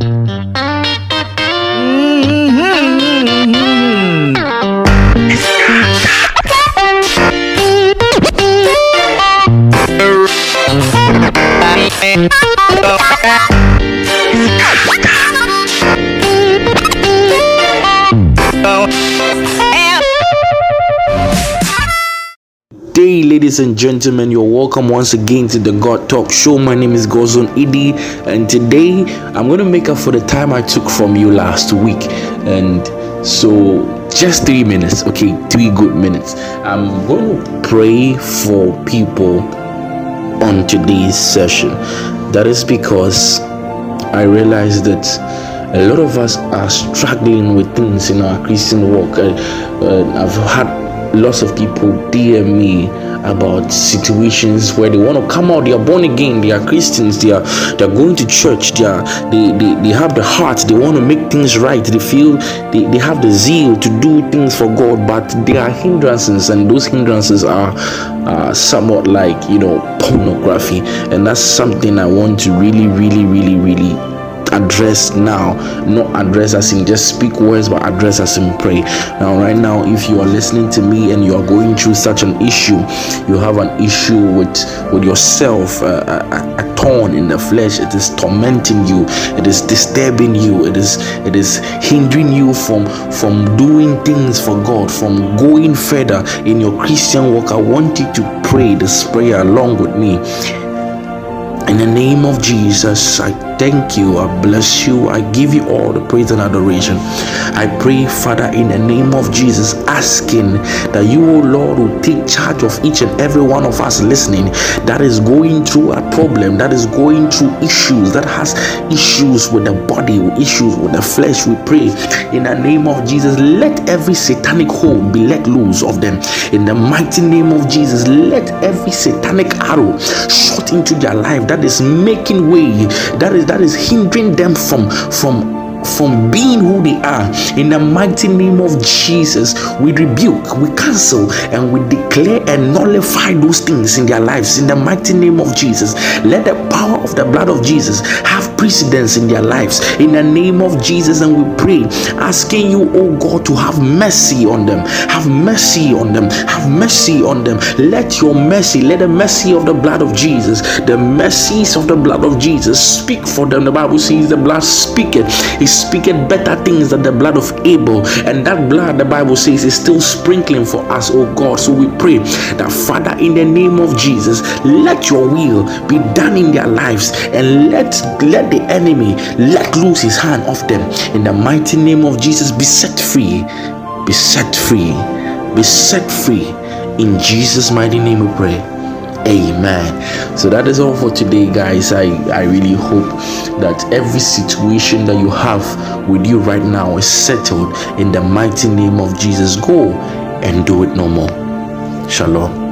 Hey ladies and gentlemen, you're welcome once again to the God Talk Show. My name is Gozon Idi, and today I'm going to make up for the time I took from you last week. And so just 3 minutes, okay, 3 good minutes. I'm going to pray for people on today's session. That is because I realized that a lot of us are struggling with things in our Christian walk. I've had lots of people DM me about situations where they want to come out. They are born again, they are Christians, they are going to church, they have the heart, they want to make things right, they feel they have the zeal to do things for God, but there are hindrances, and those hindrances are somewhat like, you know, pornography. And that's something I want to really address now. Not address as in just speak words, but address as in pray. Now right now, if you are listening to me and you are going through such an issue, you have an issue with yourself, a thorn in the flesh, it is tormenting you, it is disturbing you, it is hindering you from doing things for God, from going further in your Christian walk, I want you to pray this prayer along with me. In the name of Jesus, I thank you, I bless you, I give you all the praise and adoration. I pray, Father, in the name of Jesus, asking that you, O Lord, will take charge of each and every one of us listening that is going through a problem, that is going through issues, that has issues with the body, issues with the flesh. We pray in the name of Jesus, let every satanic hold be let loose of them. In the mighty name of Jesus, let every satanic arrow shot into their life that is making way, that is hindering them from being who they are. In the mighty name of Jesus, we rebuke, we cancel, and we declare and nullify those things in their lives. In the mighty name of Jesus, let the power of the blood of Jesus have precedence in their lives. In the name of Jesus, and we pray, asking you, oh God, to have mercy on them, have mercy on them, have mercy on them. Let your mercy, let the mercy of the blood of Jesus, the mercies of the blood of Jesus speak for them. The Bible says the blood speaketh. He speaketh better things than the blood of Abel, and that blood, the Bible says, is still sprinkling for us, oh God. So we pray that, Father, in the name of Jesus, let your will be done in their lives, and let the enemy let loose his hand off them. In the mighty name of Jesus, be set free, be set free, be set free. In Jesus' mighty name we pray. Amen. So that is all for today, guys. I really hope that every situation that you have with you right now is settled in the mighty name of Jesus. Go and do it no more. Shalom.